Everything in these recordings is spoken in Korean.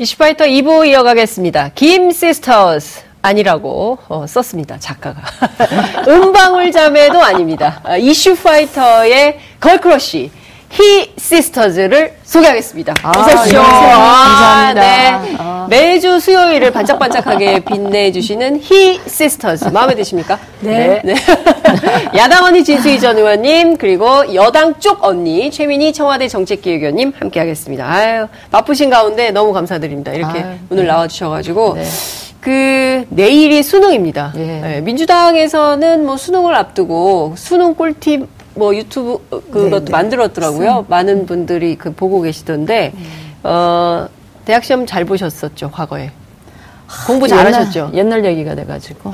이슈파이터 2부 이어가겠습니다. 김 시스터즈 아니라고 썼습니다. 작가가. 은방울 자매도 아닙니다. 이슈파이터의 걸크러쉬 히 시스터즈를 소개하겠습니다. 어서오십시오. 감사합니다. 네. 매주 수요일을 반짝반짝하게 빛내주시는 히 시스터즈 마음에 드십니까? 네. 네. 야당 언니 진수희 전 의원님 그리고 여당 쪽 언니 최민희 청와대 정책기획위원님 함께하겠습니다. 아유, 바쁘신 가운데 너무 감사드립니다. 이렇게 오늘 나와주셔가지고. 네. 내일이 수능입니다. 네. 네. 민주당에서는 뭐 수능을 앞두고 수능 꿀팁 뭐 유튜브 그것도 네네. 만들었더라고요. 많은 분들이 보고 계시던데 대학 시험 잘 보셨었죠 과거에? 공부 잘하셨죠? 옛날 얘기가 돼가지고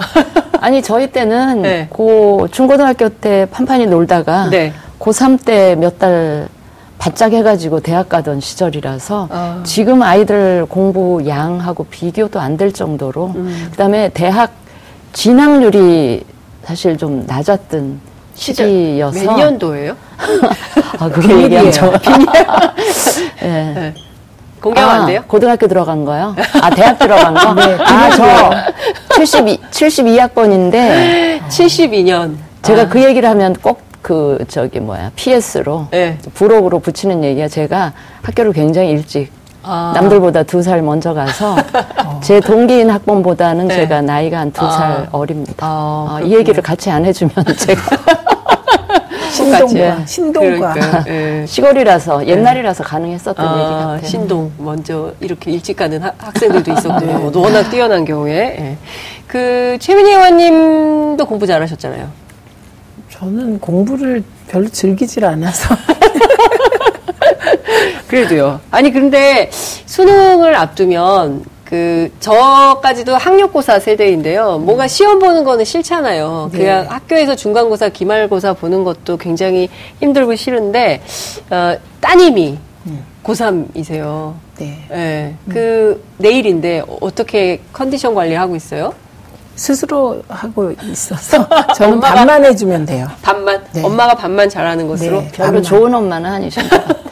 아니 저희 때는 네. 고 중고등학교 때 판판히 놀다가 네. 고3 때 몇 달 바짝 해가지고 대학 가던 시절이라서 지금 아이들 공부 양하고 비교도 안 될 정도로 그다음에 대학 진학률이 사실 좀 낮았던 시기여서 몇 년도예요? 아, 그게 얘기하면 저 예. 공개하면 안 돼요? 고등학교 들어간 거요? 아, 대학 들어간 거? 네. 아, 저 72학번인데 72년. 제가 그 얘기를 하면 꼭 PS로 네. 부록으로 붙이는 얘기야. 제가 학교를 굉장히 일찍 남들보다 2살 먼저 가서 제 동기인 학번보다는 네. 제가 나이가 한 2살 어립니다. 이 얘기를 같이 안 해주면 제가 신동과 그러니까, 네. 시골이라서 옛날이라서 가능했었던 얘기 같아요. 신동 먼저 이렇게 일찍 가는 학생들도 있었고요. 네. 워낙 뛰어난 경우에 네. 최민희 의원님도 공부 잘하셨잖아요. 저는 공부를 별로 즐기질 않아서. 그래도요. 아니 그런데 수능을 앞두면 저까지도 학력고사 세대인데요. 뭔가 시험 보는 거는 싫잖아요. 네. 그냥 학교에서 중간고사, 기말고사 보는 것도 굉장히 힘들고 싫은데 따님이 고3이세요. 네. 네. 내일인데 어떻게 컨디션 관리하고 있어요? 스스로 하고 있어서 저는 반만 해주면 돼요. 반만? 네. 엄마가 반만 잘하는 것으로? 네, 별로 반만. 좋은 엄마는 아니신 것 같아요.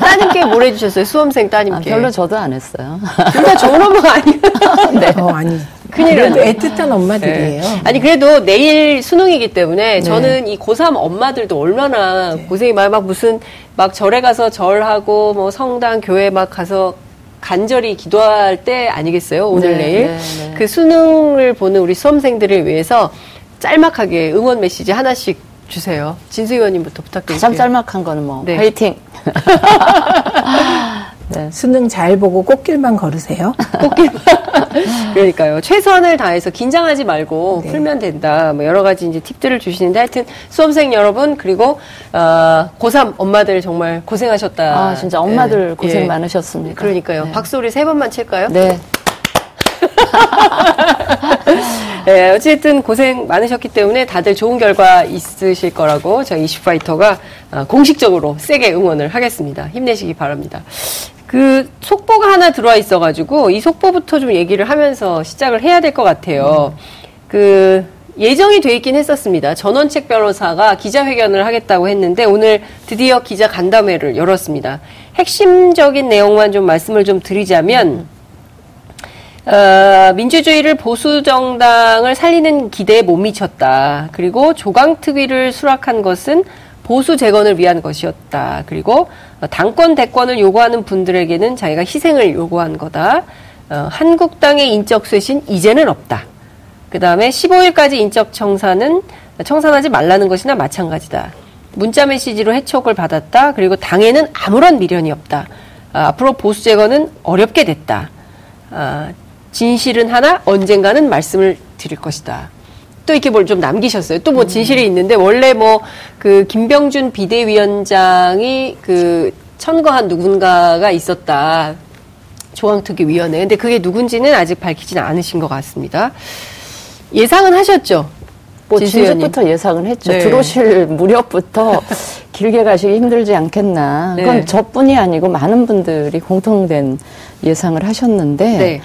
따님께 뭘 해주셨어요? 수험생 따님께. 별로 저도 안 했어요. 그러니까 좋은 엄마가 아니에요. 네. 아니. 그래도 애틋한 엄마들이에요. 네. 아니, 그래도 내일 수능이기 때문에 네. 저는 이 고3 엄마들도 얼마나 네. 고생이 많아요. 막 절에 가서 절하고 뭐 성당, 교회 막 가서 간절히 기도할 때 아니겠어요? 오늘 네. 내일. 네. 네. 수능을 보는 우리 수험생들을 위해서 짤막하게 응원 메시지 하나씩 주세요. 진수 의원님부터 부탁드릴게요. 가장 짤막한 거는 네. 화이팅! 네. 수능 잘 보고 꽃길만 걸으세요. 꽃길만. 그러니까요. 최선을 다해서 긴장하지 말고 네. 풀면 된다. 뭐 여러 가지 이제 팁들을 주시는데 하여튼 수험생 여러분 그리고 고3 엄마들 정말 고생하셨다. 아, 진짜 엄마들 네. 고생 네. 많으셨습니다. 그러니까요. 네. 박수리 3번만 칠까요? 네. 네, 어쨌든 고생 많으셨기 때문에 다들 좋은 결과 있으실 거라고 저희 이슈파이터가 공식적으로 세게 응원을 하겠습니다. 힘내시기 바랍니다. 속보가 하나 들어와 있어가지고 이 속보부터 좀 얘기를 하면서 시작을 해야 될 것 같아요. 예정이 돼 있긴 했었습니다. 전원책 변호사가 기자회견을 하겠다고 했는데 오늘 드디어 기자 간담회를 열었습니다. 핵심적인 내용만 좀 말씀을 좀 드리자면 민주주의를 보수 정당을 살리는 기대에 못 미쳤다. 그리고 조강특위를 수락한 것은 보수 재건을 위한 것이었다. 그리고 당권 대권을 요구하는 분들에게는 자기가 희생을 요구한 거다. 한국당의 인적 쇄신 이제는 없다. 그 다음에 15일까지 인적 청산은 청산하지 말라는 것이나 마찬가지다. 문자 메시지로 해촉을 받았다. 그리고 당에는 아무런 미련이 없다. 앞으로 보수 재건은 어렵게 됐다. 진실은 하나 언젠가는 말씀을 드릴 것이다. 또 이렇게 뭘 좀 남기셨어요. 또 뭐 진실이 있는데 원래 김병준 비대위원장이 천거한 누군가가 있었다. 조강특위위원회. 근데 그게 누군지는 아직 밝히진 않으신 것 같습니다. 예상은 하셨죠? 진작부터 예상은 했죠. 네. 들어오실 무렵부터 길게 가시기 힘들지 않겠나. 네. 그건 저뿐이 아니고 많은 분들이 공통된 예상을 하셨는데 네.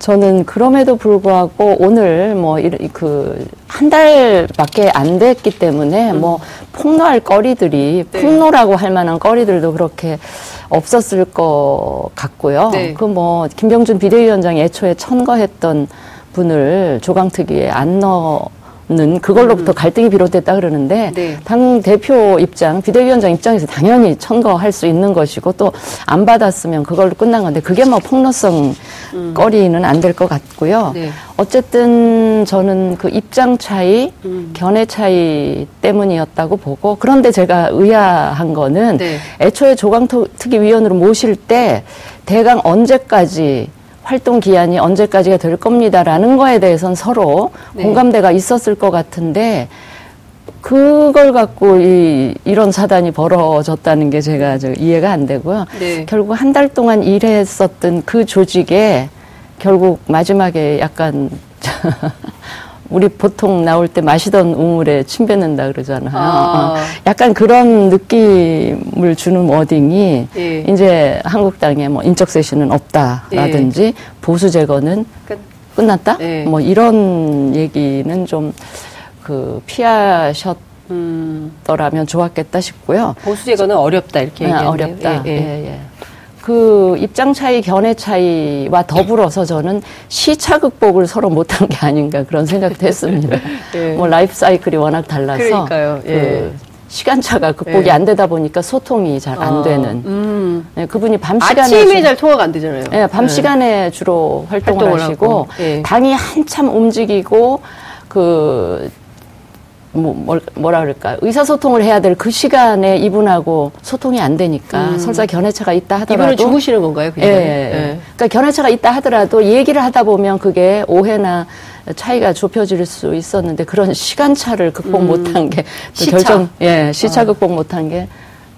저는 그럼에도 불구하고 오늘 뭐 그 한 달밖에 안 됐기 때문에 뭐 폭로할 거리들이 네. 폭로라고 할 만한 거리들도 그렇게 없었을 것 같고요. 네. 그 뭐 김병준 비대위원장이 애초에 천거했던 분을 조강특위에 안 넣는 그걸로부터 갈등이 비롯됐다 그러는데 네. 당 대표 입장, 비대위원장 입장에서 당연히 천거할 수 있는 것이고 또 안 받았으면 그걸로 끝난 건데 그게 뭐 폭로성 거리는 안 될 것 같고요. 네. 어쨌든 저는 그 입장 차이, 견해 차이 때문이었다고 보고 그런데 제가 의아한 거는 네. 애초에 조강특위위원으로 모실 때 대강 언제까지 활동 기한이 언제까지가 될 겁니다라는 거에 대해서는 서로 네. 공감대가 있었을 것 같은데 그걸 갖고 이런 사단이 벌어졌다는 게 제가 이해가 안 되고요. 네. 결국 한 달 동안 일했었던 그 조직에 결국 마지막에 약간 우리 보통 나올 때 마시던 우물에 침 뱉는다 그러잖아요. 아. 약간 그런 느낌을 주는 워딩이 예. 이제 한국당에 뭐 인적쇄신은 없다라든지 예. 보수 재건은 끝났다? 예. 뭐 이런 얘기는 좀 그 피하셨더라면 좋았겠다 싶고요. 보수 재건은 어렵다 이렇게 얘기하는데요. 어렵다. 예. 예. 예. 예. 그 입장 차이, 견해 차이와 더불어서 저는 시차 극복을 서로 못한 게 아닌가 그런 생각도 했습니다. 예. 뭐 라이프 사이클이 워낙 달라서 그러니까요. 예. 그 시간차가 극복이 예. 안 되다 보니까 소통이 잘 안 되는. 예, 그분이 밤 시간에 아침에 잘 통화가 안 되잖아요. 예, 밤 예. 시간에 주로 활동을 하시고 예. 당이 한참 움직이고 그. 뭐라 그럴까 의사소통을 해야 될 그 시간에 이분하고 소통이 안 되니까 설사 견해차가 있다 하더라도 이분을 죽으시는 건가요? 예, 예. 예. 그러니까 견해차가 있다 하더라도 얘기를 하다 보면 그게 오해나 차이가 좁혀질 수 있었는데 그런 시간차를 극복 못한 게 시차. 예, 시차 극복 못한 게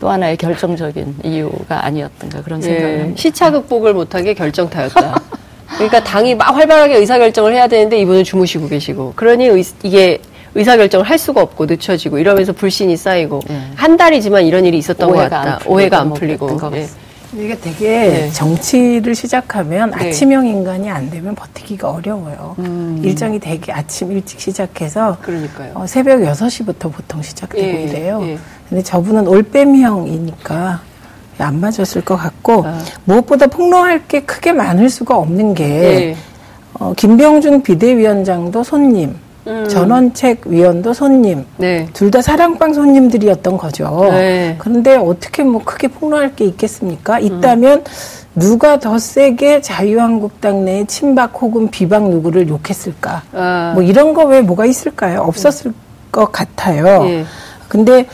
또 하나의 결정적인 이유가 아니었던가 그런 생각을 합니다. 시차 극복을 못한 게 결정타였다. 그러니까 당이 막 활발하게 의사결정을 해야 되는데 이분은 주무시고 계시고 그러니 이게 의사결정을 할 수가 없고 늦춰지고 이러면서 불신이 쌓이고 예. 한 달이지만 이런 일이 있었던 것 같다. 오해가 안 풀리고. 예. 이게 되게 네. 정치를 시작하면 네. 아침형 인간이 안 되면 버티기가 어려워요. 일정이 되게 아침 일찍 시작해서 그러니까요. 새벽 6시부터 보통 시작되고 예. 이래요. 예. 근데 저분은 올빼미형이니까 안 맞았을 것 같고 아. 무엇보다 폭로할 게 크게 많을 수가 없는 게 예. 김병준 비대위원장도 손님 전원책 위원도 손님 네. 둘 다 사랑방 손님들이었던 거죠. 네. 그런데 어떻게 뭐 크게 폭로할 게 있겠습니까? 있다면 누가 더 세게 자유한국당 내 친박 혹은 비박 누구를 욕했을까? 아. 뭐 이런 거 왜 뭐가 있을까요? 없었을 것 같아요. 예. 근데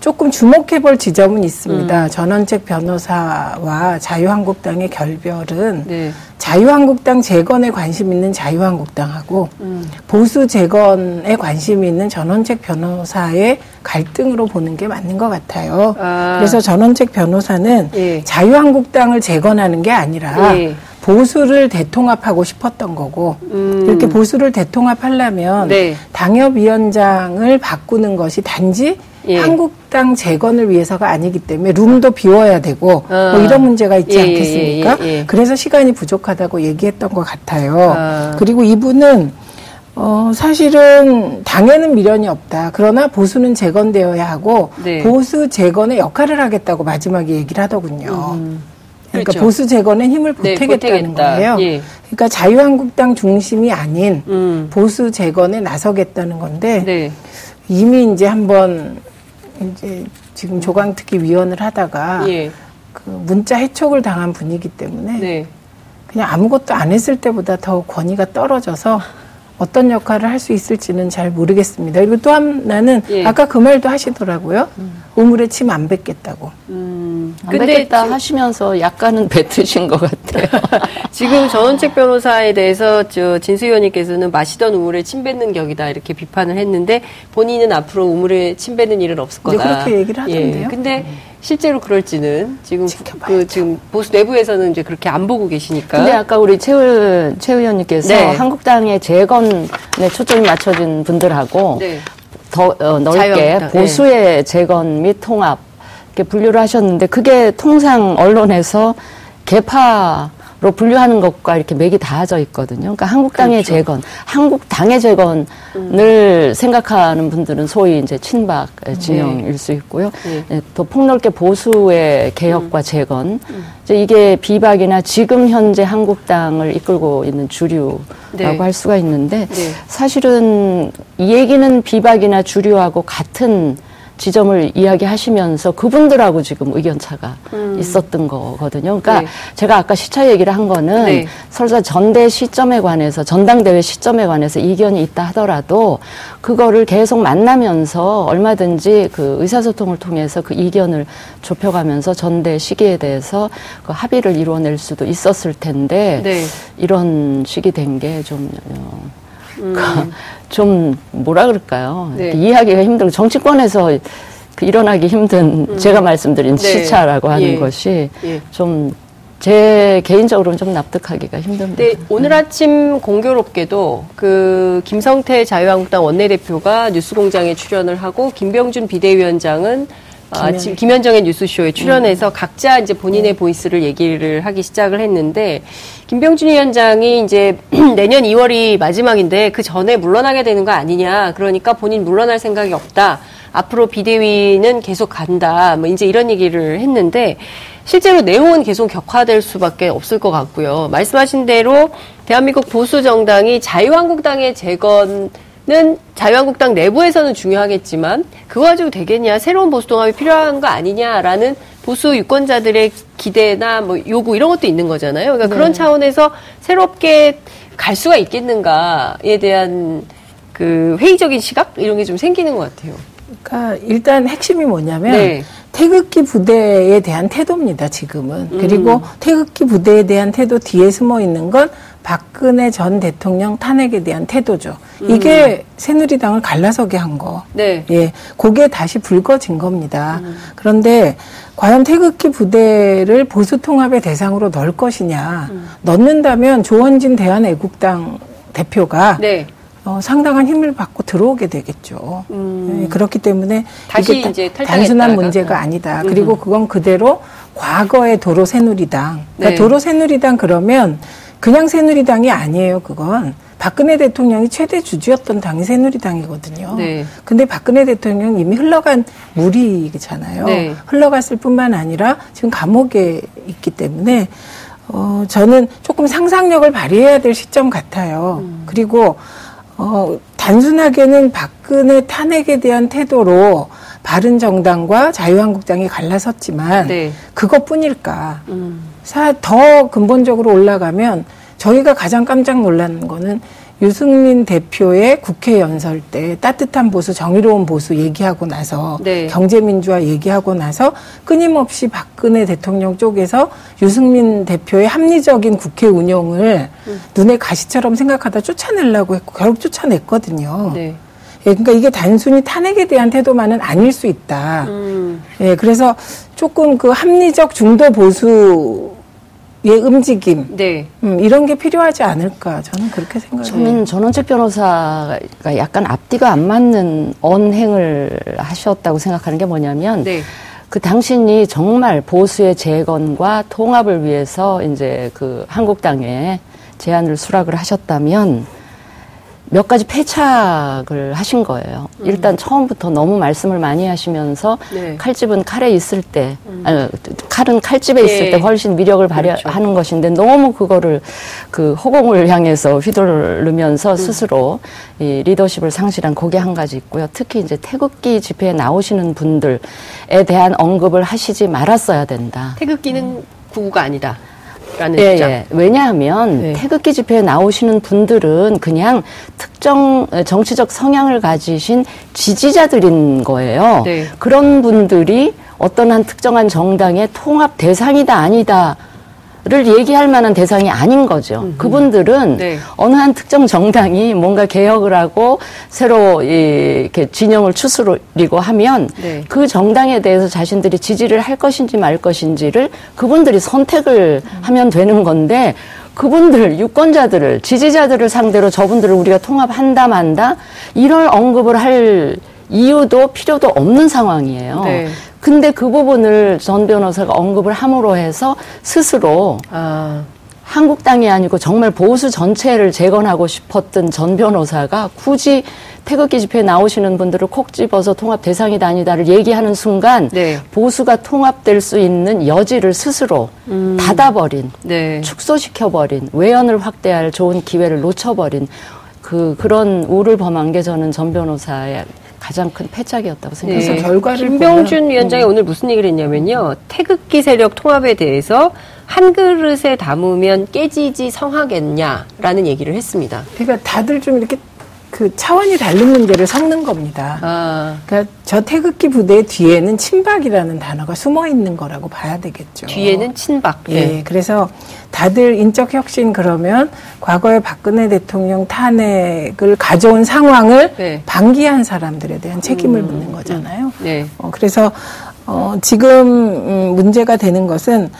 조금 주목해볼 지점은 있습니다. 전원책 변호사와 자유한국당의 결별은 네. 자유한국당 재건에 관심 있는 자유한국당하고 보수 재건에 관심 있는 전원책 변호사의 갈등으로 보는 게 맞는 것 같아요. 아. 그래서 전원책 변호사는 예. 자유한국당을 재건하는 게 아니라 예. 보수를 대통합하고 싶었던 거고 이렇게 보수를 대통합하려면 네. 당협위원장을 바꾸는 것이 단지 예. 한국당 재건을 위해서가 아니기 때문에 룸도 비워야 되고 뭐 이런 문제가 있지 않겠습니까? 예. 그래서 시간이 부족하다고 얘기했던 것 같아요. 그리고 이분은 사실은 당에는 미련이 없다. 그러나 보수는 재건되어야 하고 네. 보수 재건의 역할을 하겠다고 마지막에 얘기를 하더군요. 그러니까 그렇죠. 보수 재건에 힘을 보태겠다는 네, 거예요. 예. 그러니까 자유한국당 중심이 아닌 보수 재건에 나서겠다는 건데 네. 이미 이제 한번 이제 지금 조강특위 위원을 하다가 예. 그 문자 해촉을 당한 분이기 때문에 네. 그냥 아무것도 안 했을 때보다 더 권위가 떨어져서 어떤 역할을 할 수 있을지는 잘 모르겠습니다. 그리고 또 하나는 예. 아까 그 말도 하시더라고요. 우물에 침 안 뱉겠다고. 안 뱉겠다 하시면서 약간은 뱉으신 것 같아요. 지금 전원책 변호사에 대해서 진수희 의원님께서는 마시던 우물에 침 뱉는 격이다 이렇게 비판을 했는데 본인은 앞으로 우물에 침 뱉는 일은 없을 거다. 그렇게 얘기를 하던데요. 예. 근데 실제로 그럴지는 지금 지금 보수 내부에서는 이제 그렇게 안 보고 계시니까. 근데 아까 우리 최 의원님께서 네. 한국당의 재건에 초점이 맞춰진 분들하고 네. 더 넓게 자유한국당. 보수의 네. 재건 및 통합 이렇게 분류를 하셨는데 그게 통상 언론에서 개파 로 분류하는 것과 이렇게 맥이 닿아져 있거든요. 그러니까 한국당의 그렇죠. 재건, 한국당의 재건을 생각하는 분들은 소위 이제 친박 진영일 수 있고요. 네, 더 폭넓게 보수의 개혁과 재건, 이제 이게 비박이나 지금 현재 한국당을 이끌고 있는 주류라고 네. 할 수가 있는데 네. 사실은 이 얘기는 비박이나 주류하고 같은 지점을 이야기하시면서 그분들하고 지금 의견차가 있었던 거거든요. 그러니까 네. 제가 아까 시차 얘기를 한 거는 네. 설사 전대 시점에 관해서 전당대회 시점에 관해서 이견이 있다 하더라도 그거를 계속 만나면서 얼마든지 그 의사소통을 통해서 그 이견을 좁혀가면서 전대 시기에 대해서 그 합의를 이루어낼 수도 있었을 텐데 네. 이런 식이 된 게 좀... 좀 뭐라 그럴까요? 네. 이해하기가 힘들고 정치권에서 그 일어나기 힘든 제가 말씀드린 네. 시차라고 하는 예. 것이 예. 좀 제 개인적으로는 좀 납득하기가 힘듭니다. 네, 오늘 아침 공교롭게도 그 김성태 자유한국당 원내대표가 뉴스공장에 출연을 하고 김병준 비대위원장은 김현정의 뉴스쇼에 출연해서 각자 이제 본인의 보이스를 얘기를 하기 시작을 했는데 김병준 위원장이 이제 내년 2월이 마지막인데 그 전에 물러나게 되는 거 아니냐. 그러니까 본인 물러날 생각이 없다. 앞으로 비대위는 계속 간다. 뭐 이제 이런 얘기를 했는데 실제로 내용은 계속 격화될 수밖에 없을 것 같고요. 말씀하신 대로 대한민국 보수 정당이 자유한국당의 재건 는 자유한국당 내부에서는 중요하겠지만 그거 가지고 되겠냐, 새로운 보수 통합이 필요한 거 아니냐라는 보수 유권자들의 기대나 뭐 요구 이런 것도 있는 거잖아요. 그러니까 네. 그런 차원에서 새롭게 갈 수가 있겠는가에 대한 그 회의적인 시각 이런 게 좀 생기는 것 같아요. 그러니까 일단 핵심이 뭐냐면 네. 태극기 부대에 대한 태도입니다. 지금은. 그리고 태극기 부대에 대한 태도 뒤에 숨어 있는 건 박근혜 전 대통령 탄핵에 대한 태도죠. 이게 새누리당을 갈라서게 한 거. 네. 예. 그게 다시 불거진 겁니다. 그런데 과연 태극기 부대를 보수 통합의 대상으로 넣을 것이냐. 넣는다면 조원진 대한애국당 대표가 네. 상당한 힘을 받고 들어오게 되겠죠. 네, 그렇기 때문에 다시 이게 이제 단순한 문제가 아니다. 그리고 그건 그대로 과거의 도로 새누리당. 그러니까 네. 도로 새누리당 그러면 그냥 새누리당이 아니에요. 그건 박근혜 대통령이 최대 주주였던 당이 새누리당이거든요. 네. 근데 박근혜 대통령은 이미 흘러간 물이잖아요. 네. 흘러갔을 뿐만 아니라 지금 감옥에 있기 때문에 저는 조금 상상력을 발휘해야 될 시점 같아요. 그리고 단순하게는 박근혜 탄핵에 대한 태도로 바른정당과 자유한국당이 갈라섰지만 네. 그것뿐일까. 더 근본적으로 올라가면 저희가 가장 깜짝 놀란 거는 유승민 대표의 국회 연설 때 따뜻한 보수, 정의로운 보수 얘기하고 나서 네. 경제민주화 얘기하고 나서 끊임없이 박근혜 대통령 쪽에서 유승민 대표의 합리적인 국회 운영을 눈에 가시처럼 생각하다 쫓아내려고 했고 결국 쫓아냈거든요. 네. 예, 그러니까 이게 단순히 탄핵에 대한 태도만은 아닐 수 있다. 예, 그래서 조금 그 합리적 중도 보수 예, 움직임. 네. 이런 게 필요하지 않을까. 저는 그렇게 생각해요. 저는 전원책 변호사가 약간 앞뒤가 안 맞는 언행을 하셨다고 생각하는 게 뭐냐면, 네. 그 당신이 정말 보수의 재건과 통합을 위해서 이제 그 한국당에 제안을 수락을 하셨다면, 몇 가지 패착을 하신 거예요. 일단 처음부터 너무 말씀을 많이 하시면서 네. 칼집은 칼에 있을 때, 아니, 칼은 칼집에 네. 있을 때 훨씬 위력을 발휘하는 그렇죠. 것인데 너무 그거를 그 허공을 향해서 휘두르면서 스스로 이 리더십을 상실한 그게 한 가지 있고요. 특히 이제 태극기 집회에 나오시는 분들에 대한 언급을 하시지 말았어야 된다. 태극기는 구구가 아니다. 예, 예. 왜냐하면 네. 태극기 집회에 나오시는 분들은 그냥 특정 정치적 성향을 가지신 지지자들인 거예요. 네. 그런 분들이 어떤 한 특정한 정당의 통합 대상이다 아니다. 를 얘기할 만한 대상이 아닌 거죠. 그분들은 네. 어느 한 특정 정당이 뭔가 개혁을 하고 새로 이렇게 진영을 추스리고 하면 네. 그 정당에 대해서 자신들이 지지를 할 것인지 말 것인지를 그분들이 선택을 하면 되는 건데 그분들, 유권자들을, 지지자들을 상대로 저분들을 우리가 통합한다 만다 이런 언급을 할 이유도 필요도 없는 상황이에요. 네. 근데 그 부분을 전 변호사가 언급을 함으로 해서 스스로 한국당이 아니고 정말 보수 전체를 재건하고 싶었던 전 변호사가 굳이 태극기 집회에 나오시는 분들을 콕 집어서 통합 대상이다 아니다를 얘기하는 순간 네. 보수가 통합될 수 있는 여지를 스스로 닫아버린, 네. 축소시켜버린, 외연을 확대할 좋은 기회를 놓쳐버린 그런 우를 범한 게 저는 전 변호사의 가장 큰 패착이었다고 생각해요. 네. 결과를 김병준 위원장이 오늘 무슨 얘기를 했냐면요. 태극기 세력 통합에 대해서 한 그릇에 담으면 깨지지 성하겠냐라는 얘기를 했습니다. 그러니까 다들 좀 이렇게 그 차원이 다른 문제를 섞는 겁니다. 그러니까 저 태극기 부대 뒤에는 친박이라는 단어가 숨어 있는 거라고 봐야 되겠죠. 뒤에는 친박. 예. 네. 그래서 다들 인적혁신 그러면 과거에 박근혜 대통령 탄핵을 가져온 상황을 네. 방기한 사람들에 대한 책임을 묻는 거잖아요. 네. 그래서 지금 문제가 되는 것은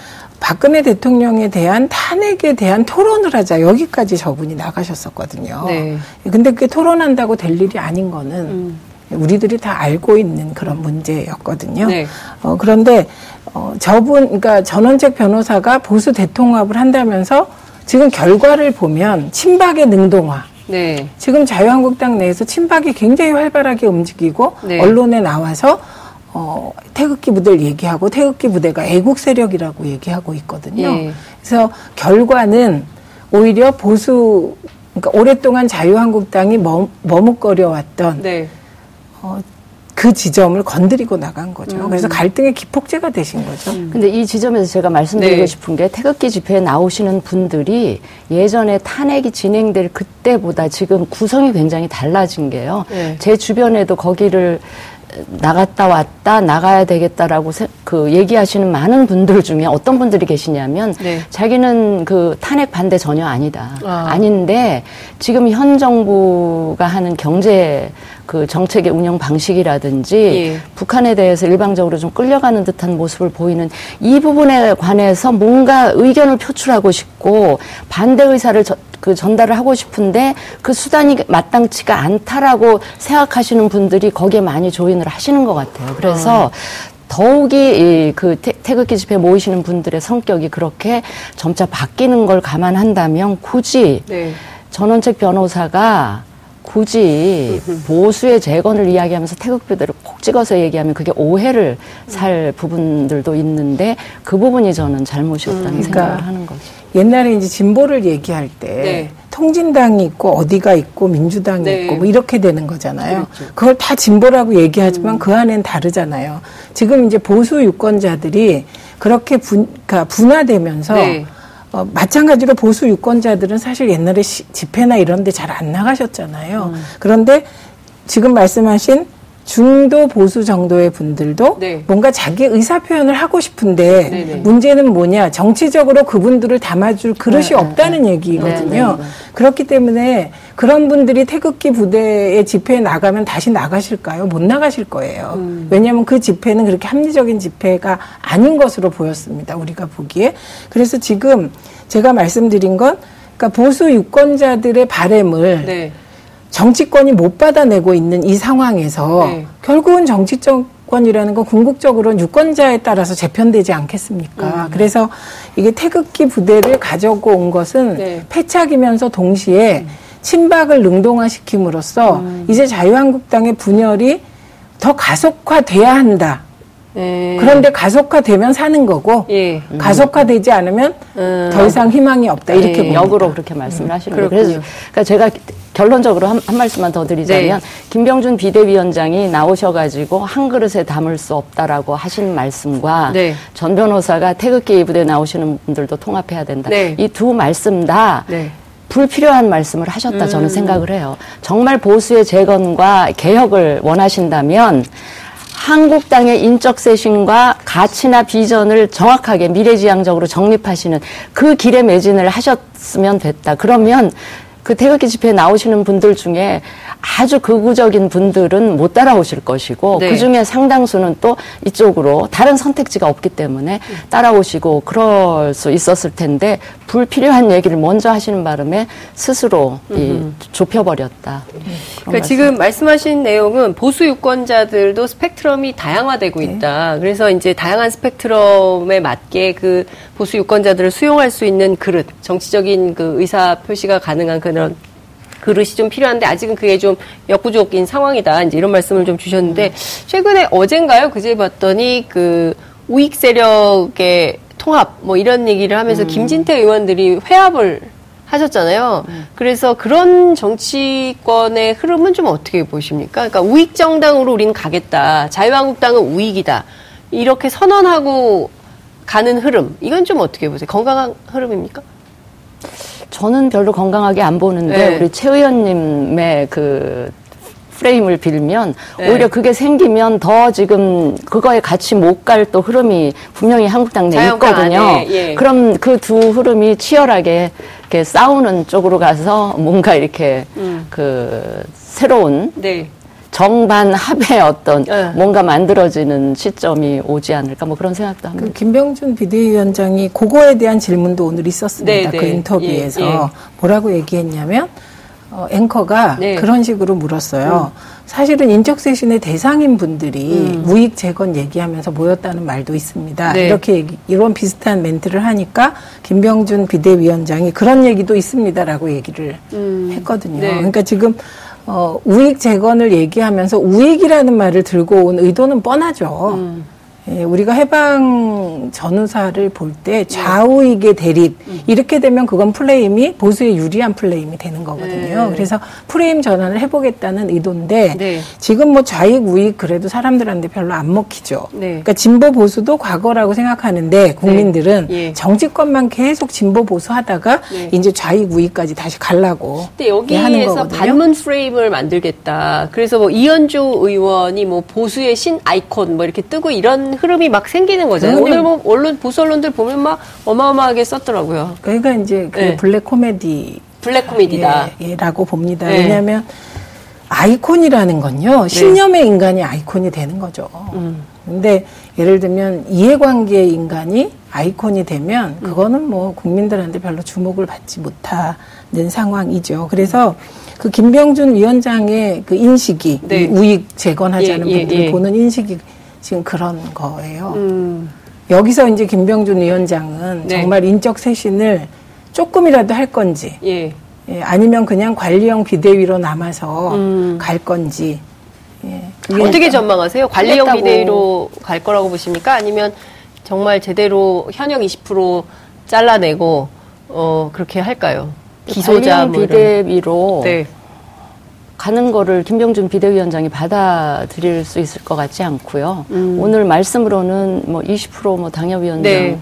박근혜 대통령에 대한 탄핵에 대한 토론을 하자 여기까지 저분이 나가셨었거든요. 네. 근데 그게 토론한다고 될 일이 아닌 거는 우리들이 다 알고 있는 그런 문제였거든요. 네. 그런데 그러니까 전원책 변호사가 보수 대통합을 한다면서 지금 결과를 보면 친박의 능동화. 네. 지금 자유한국당 내에서 친박이 굉장히 활발하게 움직이고 네. 언론에 나와서 태극기 부대를 얘기하고 태극기 부대가 애국 세력이라고 얘기하고 있거든요. 예. 그래서 결과는 오히려 그러니까 오랫동안 자유한국당이 머뭇거려왔던 네. 그 지점을 건드리고 나간 거죠. 그래서 갈등의 기폭제가 되신 거죠. 근데 이 지점에서 제가 말씀드리고 네. 싶은 게 태극기 집회에 나오시는 분들이 예전에 탄핵이 진행될 그때보다 지금 구성이 굉장히 달라진 게요. 네. 제 주변에도 거기를 나갔다 왔다 나가야 되겠다라고 얘기하시는 많은 분들 중에 어떤 분들이 계시냐면 네. 자기는 그 탄핵 반대 전혀 아니다. 아닌데 지금 현 정부가 하는 경제 그 정책의 운영 방식이라든지 예. 북한에 대해서 일방적으로 좀 끌려가는 듯한 모습을 보이는 이 부분에 관해서 뭔가 의견을 표출하고 싶고 반대 의사를 전달을 하고 싶은데 그 수단이 마땅치가 않다라고 생각하시는 분들이 거기에 많이 조인을 하시는 것 같아요. 그래서 더욱이 그 태극기 집회 모이시는 분들의 성격이 그렇게 점차 바뀌는 걸 감안한다면 굳이 네. 전원책 변호사가 굳이 보수의 재건을 이야기하면서 태극기들을 콕 찍어서 얘기하면 그게 오해를 살 부분들도 있는데 그 부분이 저는 잘못이었다는 생각을 하는 거죠. 옛날에 이제 진보를 얘기할 때 네. 통진당이 있고 어디가 있고 민주당이 네. 있고 뭐 이렇게 되는 거잖아요. 그렇죠. 그걸 다 진보라고 얘기하지만 그 안엔 다르잖아요. 지금 이제 보수 유권자들이 그렇게 분화되면서 네. 마찬가지로 보수 유권자들은 사실 옛날에 집회나 이런 데 잘 안 나가셨잖아요. 그런데 지금 말씀하신 중도 보수 정도의 분들도 네. 뭔가 자기 의사 표현을 하고 싶은데 네네. 문제는 뭐냐? 정치적으로 그분들을 담아줄 그릇이 없다는 얘기거든요. 네네. 그렇기 때문에 그런 분들이 태극기 부대의 집회에 나가면 다시 나가실까요? 못 나가실 거예요. 왜냐하면 그 집회는 그렇게 합리적인 집회가 아닌 것으로 보였습니다. 우리가 보기에. 그래서 지금 제가 말씀드린 건 그러니까 보수 유권자들의 바램을 네. 정치권이 못 받아내고 있는 이 상황에서 네. 결국은 정치권이라는 건 궁극적으로는 유권자에 따라서 재편되지 않겠습니까? 그래서 이게 태극기 부대를 가져고 온 것은 네. 패착이면서 동시에 친박을 능동화시킴으로써 이제 자유한국당의 분열이 더 가속화돼야 한다. 네. 그런데 가속화되면 사는 거고 예. 가속화되지 않으면 더 이상 희망이 없다. 이렇게 봅니다. 역으로 그렇게 말씀을 하시는 거예요. 그래서 그러니까 제가 결론적으로 한 말씀만 더 드리자면 네. 김병준 비대위원장이 나오셔가지고 한 그릇에 담을 수 없다라고 하신 말씀과 네. 전 변호사가 태극기 부대 나오시는 분들도 통합해야 된다. 네. 이 두 말씀 다 네. 불필요한 말씀을 하셨다 저는 생각을 해요. 정말 보수의 재건과 개혁을 원하신다면 한국당의 인적 쇄신과 가치나 비전을 정확하게 미래지향적으로 정립하시는 그 길에 매진을 하셨으면 됐다. 그러면 그 태극기 집회에 나오시는 분들 중에 아주 극우적인 분들은 못 따라오실 것이고 네. 그중에 상당수는 또 이쪽으로 다른 선택지가 없기 때문에 따라오시고 그럴 수 있었을 텐데 불필요한 얘기를 먼저 하시는 바람에 스스로 좁혀버렸다. 그러니까 지금 말씀하신 내용은 보수 유권자들도 스펙트럼이 다양화되고 있다. 네. 그래서 이제 다양한 스펙트럼에 맞게 그 보수 유권자들을 수용할 수 있는 그릇, 정치적인 그 의사 표시가 가능한 그런 그릇이 좀 필요한데 아직은 그게 좀 역부족인 상황이다. 이제 이런 말씀을 좀 주셨는데 최근에 어젠가요? 그제 봤더니 그 우익 세력의 통합 뭐 이런 얘기를 하면서 김진태 의원들이 회합을 하셨잖아요. 그래서 그런 정치권의 흐름은 좀 어떻게 보십니까? 그러니까 우익 정당으로 우리는 가겠다. 자유한국당은 우익이다. 이렇게 선언하고 가는 흐름. 이건 좀 어떻게 보세요? 건강한 흐름입니까? 저는 별로 건강하게 안 보는데 네. 우리 최 의원님의 그 프레임을 빌면 네. 오히려 그게 생기면 더 지금 그거에 같이 못 갈 또 흐름이 분명히 한국당 내에 있거든요. 예. 그럼 그 두 흐름이 치열하게 이렇게 싸우는 쪽으로 가서 뭔가 이렇게 그 새로운 네. 정반 합의 어떤 뭔가 만들어지는 시점이 오지 않을까 뭐 그런 생각도 합니다. 그 김병준 비대위원장이 그거에 대한 질문도 오늘 있었습니다. 네, 그 네. 인터뷰에서 뭐라고 얘기했냐면 앵커가 네. 그런 식으로 물었어요. 사실은 인적쇄신의 대상인 분들이 우익재건 얘기하면서 모였다는 말도 있습니다. 네. 이렇게 이런 비슷한 멘트를 하니까 김병준 비대위원장이 그런 얘기도 있습니다라고 얘기를 했거든요. 네. 그러니까 지금 우익재건을 얘기하면서 우익이라는 말을 들고 온 의도는 뻔하죠. 예, 우리가 해방 전후사를 볼 때 좌우익의 대립 이렇게 되면 그건 프레임이 보수에 유리한 프레임이 되는 거거든요. 네. 그래서 프레임 전환을 해보겠다는 의도인데 네. 지금 뭐 좌익 우익 그래도 사람들한테 별로 안 먹히죠. 네. 그러니까 진보 보수도 과거라고 생각하는데 국민들은 네. 정치권만 계속 진보 보수하다가 네. 이제 좌익 우익까지 다시 가려고 근데 여기에서 반문 프레임을 만들겠다. 그래서 뭐 이현주 의원이 뭐 보수의 신 아이콘 뭐 이렇게 뜨고 이런 흐름이 막 생기는 거잖아요. 오늘 뭐 언론 보수 언론들 보면 막 어마어마하게 썼더라고요. 그러니까 이제 그 네. 블랙 코미디다. 예, 라고 봅니다. 네. 왜냐하면 아이콘이라는 건요 신념의 네. 인간이 아이콘이 되는 거죠. 근데 예를 들면 이해관계의 인간이 아이콘이 되면 그거는 뭐 국민들한테 별로 주목을 받지 못하는 상황이죠. 그래서 그 김병준 위원장의 그 인식이 네. 우익 재건하자는 분들을 보는 인식이 지금 그런 거예요. 여기서 이제 김병준 위원장은 네. 정말 인적 쇄신을 조금이라도 할 건지 예, 아니면 그냥 관리형 비대위로 남아서 갈 건지 예, 어떻게 전망하세요? 관리형 비대위로 갈 거라고 보십니까? 아니면 정말 제대로 현역 20% 잘라내고 그렇게 할까요? 기소자 관리형 비대위로 네. 가는 거를 김병준 비대위원장이 받아들일 수 있을 것 같지 않고요. 오늘 말씀으로는 뭐 20% 뭐 당협위원장 네.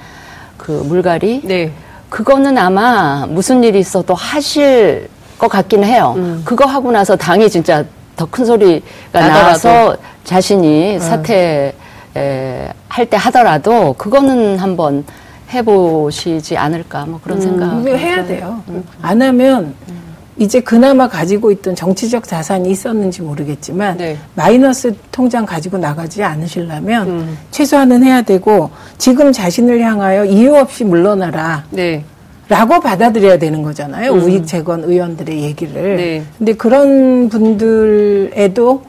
그 물갈이 네. 그거는 아마 무슨 일이 있어도 하실 것 같긴 해요. 그거 하고 나서 당이 진짜 더 큰 소리가 나와서 자신이 사퇴 할 때 하더라도 그거는 한번 해보시지 않을까 뭐 그런 생각. 해야 돼요. 안 하면. 이제 그나마 가지고 있던 정치적 자산이 있었는지 모르겠지만 네. 마이너스 통장 가지고 나가지 않으시려면 최소한은 해야 되고 지금 자신을 향하여 이유 없이 물러나라 네. 라고 받아들여야 되는 거잖아요. 우익재건 의원들의 얘기를. 네. 근데 그런 분들에도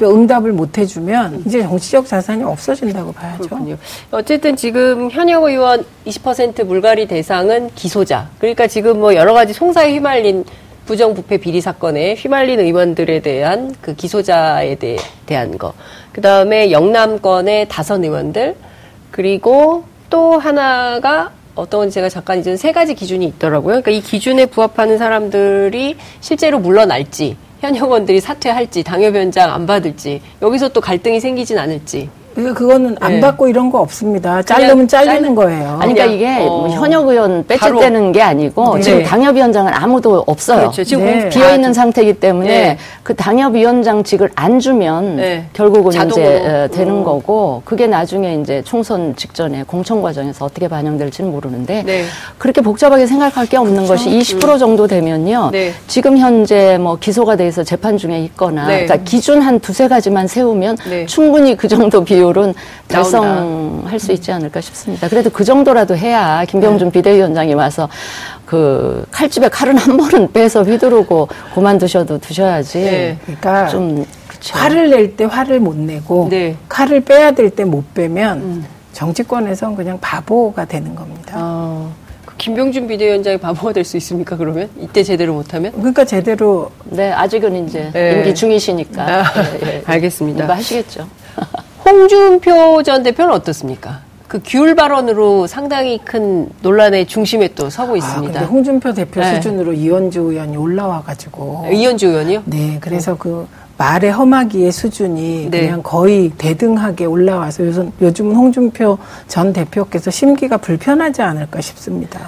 응답을 못 해주면 이제 정치적 자산이 없어진다고 봐야죠. 그렇군요. 어쨌든 지금 현역 의원 20% 물갈이 대상은 기소자. 그러니까 지금 뭐 여러 가지 송사에 휘말린 부정부패 비리 사건에 휘말린 의원들에 대한 그 기소자에 대한 거. 그 다음에 영남권의 다선 의원들. 그리고 또 하나가 어떤 건지 제가 잠깐 이제 세 가지 기준이 있더라고요. 그러니까 이 기준에 부합하는 사람들이 실제로 물러날지. 현역원들이 사퇴할지 당협위원장 안 받을지 여기서 또 갈등이 생기진 않을지 그거는 안 네. 받고 이런 거 없습니다. 자르면 잘리는 거예요. 아니, 그러니까 이게 현역 의원 빼치되는 게 아니고 네. 지금 당협위원장은 아무도 없어요. 그렇죠. 지금 네. 비어있는 상태이기 때문에 네. 그 당협위원장직을 안 주면 네. 결국은 자동으로. 이제 되는 거고 그게 나중에 이제 총선 직전에 공천 과정에서 어떻게 반영될지는 모르는데 네. 그렇게 복잡하게 생각할 게 없는 그렇죠? 것이 20% 정도 되면요. 네. 지금 현재 뭐 기소가 돼서 재판 중에 있거나 네. 그러니까 기준 한 두세 가지만 세우면 네. 충분히 그 정도 비율 달성할 수 있지 않을까 싶습니다. 그래도 그 정도라도 해야 김병준 비대위원장이 와서 그 칼집에 칼은 한 번은 빼서 휘두르고 그만두셔도 두셔야지. 네. 그러니까 좀 화를 낼 때 화를 못 내고 네. 칼을 빼야 될 때 못 빼면 정치권에선 그냥 바보가 되는 겁니다. 그 김병준 비대위원장이 바보가 될 수 있습니까, 그러면? 이때 제대로 못하면? 그러니까 제대로. 네, 아직은 이제 네. 임기 중이시니까. 네, 알겠습니다. 하시겠죠. 홍준표 전 대표는 어떻습니까? 그 규율 발언으로 상당히 큰 논란의 중심에 또 서고 있습니다. 근데 홍준표 대표 네. 수준으로 이현주 의원이 올라와가지고. 이현주 의원이요? 네, 그래서 그 말의 험하기의 수준이 네. 그냥 거의 대등하게 올라와서 요즘은 홍준표 전 대표께서 심기가 불편하지 않을까 싶습니다.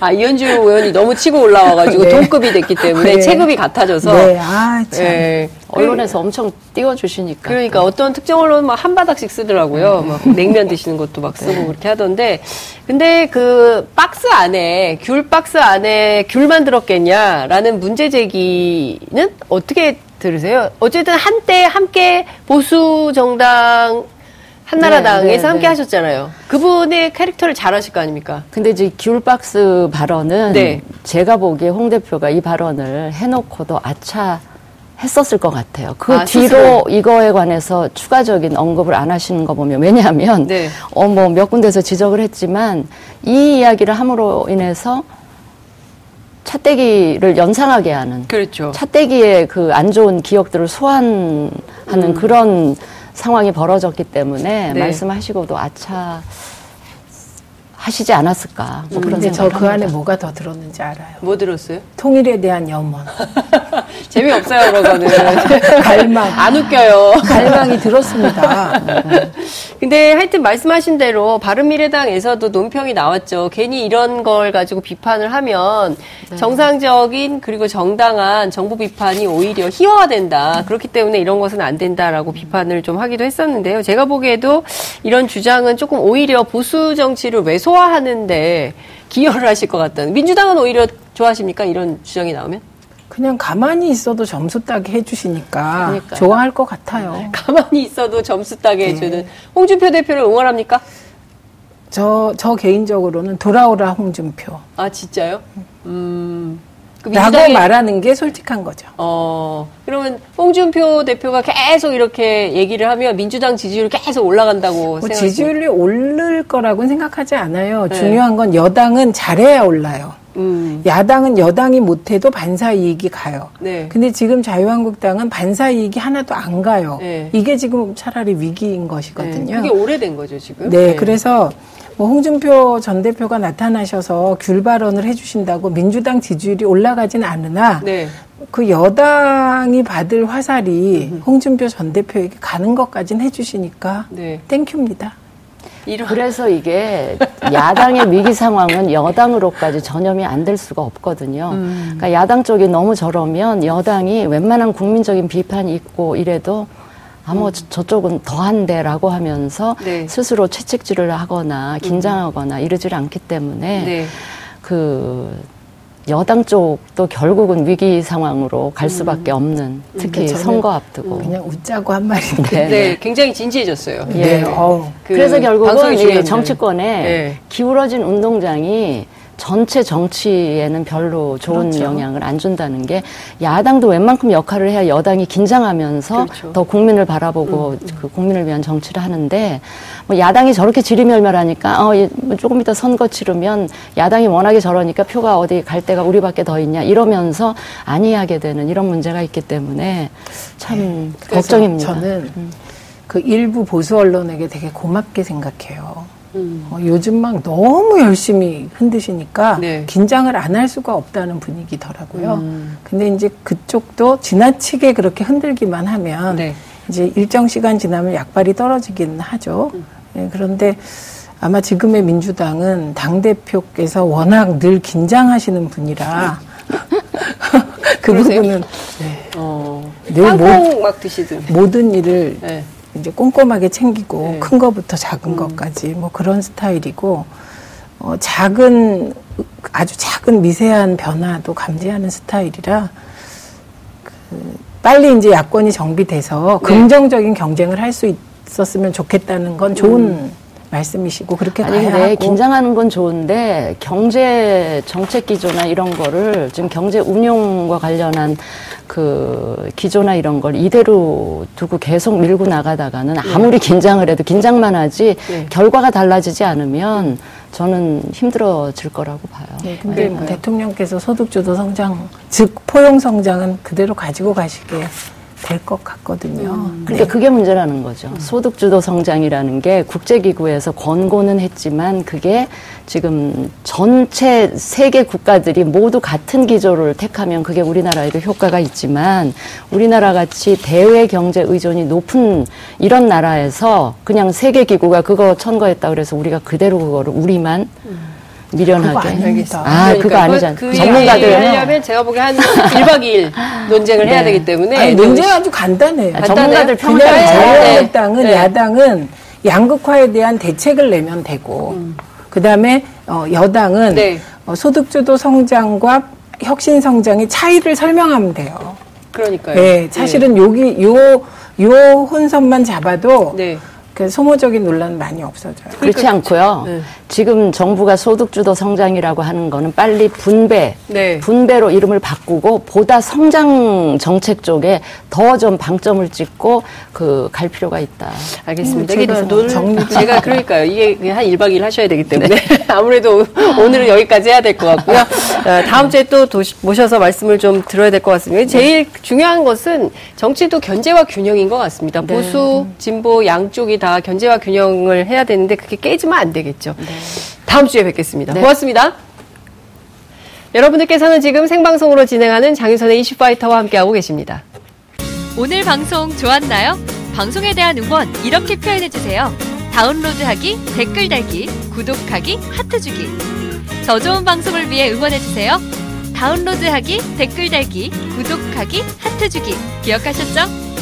아, 이현주 의원이 너무 치고 올라와가지고 네. 동급이 됐기 때문에 네. 체급이 같아져서. 네, 아, 참. 네. 언론에서 엄청 띄워주시니까. 그러니까 또. 어떤 특정 언론은 막 한 바닥씩 쓰더라고요. 네. 막 냉면 드시는 것도 막 쓰고 네. 그렇게 하던데. 근데 그 박스 안에, 귤 박스 안에 귤만 들었겠냐라는 문제 제기는 어떻게 들으세요? 어쨌든 한때 함께 보수 정당 한나라당에서 네, 네, 함께 네. 하셨잖아요. 그분의 캐릭터를 잘 아실 거 아닙니까? 근데 이제 귤박스 발언은 네. 제가 보기에 홍 대표가 이 발언을 해놓고도 아차 했었을 것 같아요. 그 뒤로 스스로. 이거에 관해서 추가적인 언급을 안 하시는 거 보면 왜냐하면 네. 뭐 몇 군데서 지적을 했지만 이 이야기를 함으로 인해서 찻대기를 연상하게 하는 그렇죠. 찻대기의 그 안 좋은 기억들을 소환하는 그런 상황이 벌어졌기 때문에 네. 말씀하시고도 아차 하시지 않았을까. 뭐 그런데 저 그 안에 뭐가 더 들었는지 알아요. 뭐 들었어요? 통일에 대한 염원. 재미없어요, 그러고는. 갈망. 안 웃겨요. 갈망이 들었습니다. 근데 하여튼 말씀하신 대로 바른미래당에서도 논평이 나왔죠. 괜히 이런 걸 가지고 비판을 하면 네. 정상적인 그리고 정당한 정부 비판이 오히려 희화화된다. 그렇기 때문에 이런 것은 안 된다라고 비판을 좀 하기도 했었는데요. 제가 보기에도 이런 주장은 조금 오히려 보수 정치를 왜소화하는데 기여를 하실 것 같다는. 민주당은 오히려 좋아하십니까? 이런 주장이 나오면? 그냥 가만히 있어도 점수 따게 해주시니까 그러니까요. 좋아할 것 같아요. 가만히 있어도 점수 따게 해주는. 네. 홍준표 대표를 응원합니까? 저 개인적으로는 돌아오라 홍준표. 아 진짜요? 그 라고 말하는 게 솔직한 거죠. 그러면 홍준표 대표가 계속 이렇게 얘기를 하면 민주당 지지율이 계속 올라간다고 생각하세요? 지지율이 오를 거라고는 생각하지 않아요. 네. 중요한 건 여당은 잘해야 올라요. 야당은 여당이 못해도 반사이익이 가요. 네. 근데 지금 자유한국당은 반사이익이 하나도 안 가요. 네. 이게 지금 차라리 위기인 것이거든요. 이게 네. 오래된 거죠 지금. 네, 네. 그래서 뭐 홍준표 전 대표가 나타나셔서 귤 발언을 해주신다고 민주당 지지율이 올라가진 않으나 네. 그 여당이 받을 화살이 홍준표 전 대표에게 가는 것까지는 해주시니까 네. 땡큐입니다. 그래서 이게 야당의 위기 상황은 여당으로까지 전염이 안 될 수가 없거든요. 그러니까 야당 쪽이 너무 저러면 여당이 웬만한 국민적인 비판이 있고 이래도 아마 저쪽은 더한데라고 하면서 네. 스스로 채찍질을 하거나 긴장하거나 이러질 않기 때문에 네. 그 여당 쪽도 결국은 위기 상황으로 갈 수밖에 없는 특히 선거 앞두고 그냥 웃자고 한 말인데 네, 네 굉장히 진지해졌어요. 예. 네. 그래서 결국은 이 정치권에 네. 기울어진 운동장이 전체 정치에는 별로 좋은 그렇죠. 영향을 안 준다는 게 야당도 웬만큼 역할을 해야 여당이 긴장하면서 그렇죠. 더 국민을 바라보고 그 국민을 위한 정치를 하는데 뭐 야당이 저렇게 지리멸멸하니까 조금 이따 선거 치르면 야당이 워낙에 저러니까 표가 어디 갈 데가 우리밖에 더 있냐 이러면서 안이하게 되는 이런 문제가 있기 때문에 참 걱정입니다. 저는 그 일부 보수 언론에게 되게 고맙게 생각해요. 요즘 막 너무 열심히 흔드시니까 네. 긴장을 안 할 수가 없다는 분위기더라고요. 근데 이제 그쪽도 지나치게 그렇게 흔들기만 하면 네. 이제 일정 시간 지나면 약발이 떨어지긴 하죠. 네, 그런데 아마 지금의 민주당은 당대표께서 워낙 늘 긴장하시는 분이라 그 부분은 네. 늘 막 드시던 모든 일을 네. 이제 꼼꼼하게 챙기고 네. 큰 것부터 작은 것까지 뭐 그런 스타일이고 아주 작은 미세한 변화도 감지하는 스타일이라 빨리 이제 야권이 정비돼서 네. 긍정적인 경쟁을 할 수 있었으면 좋겠다는 건 좋은 말씀이시고 그렇게 가야 하고 긴장하는 건 좋은데 경제 정책 기조나 이런 거를 지금 경제 운용과 관련한 그 기조나 이런 걸 이대로 두고 계속 밀고 나가다가는 아무리 긴장을 해도 긴장만 하지 결과가 달라지지 않으면 저는 힘들어질 거라고 봐요. 네, 근데 뭐 대통령께서 소득주도 성장, 즉 포용 성장은 그대로 가지고 가시게 될 것 같거든요. 그러니까 그게 문제라는 거죠. 소득주도 성장이라는 게 국제기구에서 권고는 했지만 그게 지금 전체 세계 국가들이 모두 같은 기조를 택하면 그게 우리나라에도 효과가 있지만 우리나라같이 대외 경제 의존이 높은 이런 나라에서 그냥 세계기구가 그거 청구했다 그래서 우리가 그대로 그거를 우리만 미련하게. 그거 아니잖아요. 전문가들 하려면 제가 보기에 한 1박 2일 논쟁을 해야 되기 때문에. 아니, 논쟁 아주 간단해요. 전문가들 평가를 자유한국당은 야당은 양극화에 대한 대책을 내면 되고 그다음에 여당은 소득주도 성장과 혁신 성장의 차이를 설명하면 돼요. 그러니까요. 네, 사실은 여기 요 혼선만 잡아도 그 소모적인 논란은 많이 없어져요. 그렇지 않고요. 지금 정부가 소득주도 성장이라고 하는 거는 빨리 분배로 이름을 바꾸고 보다 성장 정책 쪽에 더 좀 방점을 찍고 그 갈 필요가 있다. 알겠습니다. 제가 그러니까요. 이게 한 1박 2일 하셔야 되기 때문에 아무래도 오늘은 여기까지 해야 될 것 같고요. 다음 주에 또 모셔서 말씀을 좀 들어야 될 것 같습니다. 제일 중요한 것은 정치도 견제와 균형인 것 같습니다. 보수, 진보 양쪽이 다 견제와 균형을 해야 되는데 그게 깨지면 안 되겠죠. 다음 주에 뵙겠습니다. 고맙습니다. 여러분들께서는 지금 생방송으로 진행하는 장윤선의 이슈파이터와 함께하고 계십니다. 오늘 방송 좋았나요? 방송에 대한 응원 이렇게 표현해주세요. 다운로드하기, 댓글 달기, 구독하기, 하트 주기. 더 좋은 방송을 위해 응원해주세요. 다운로드하기, 댓글 달기, 구독하기, 하트 주기. 기억하셨죠?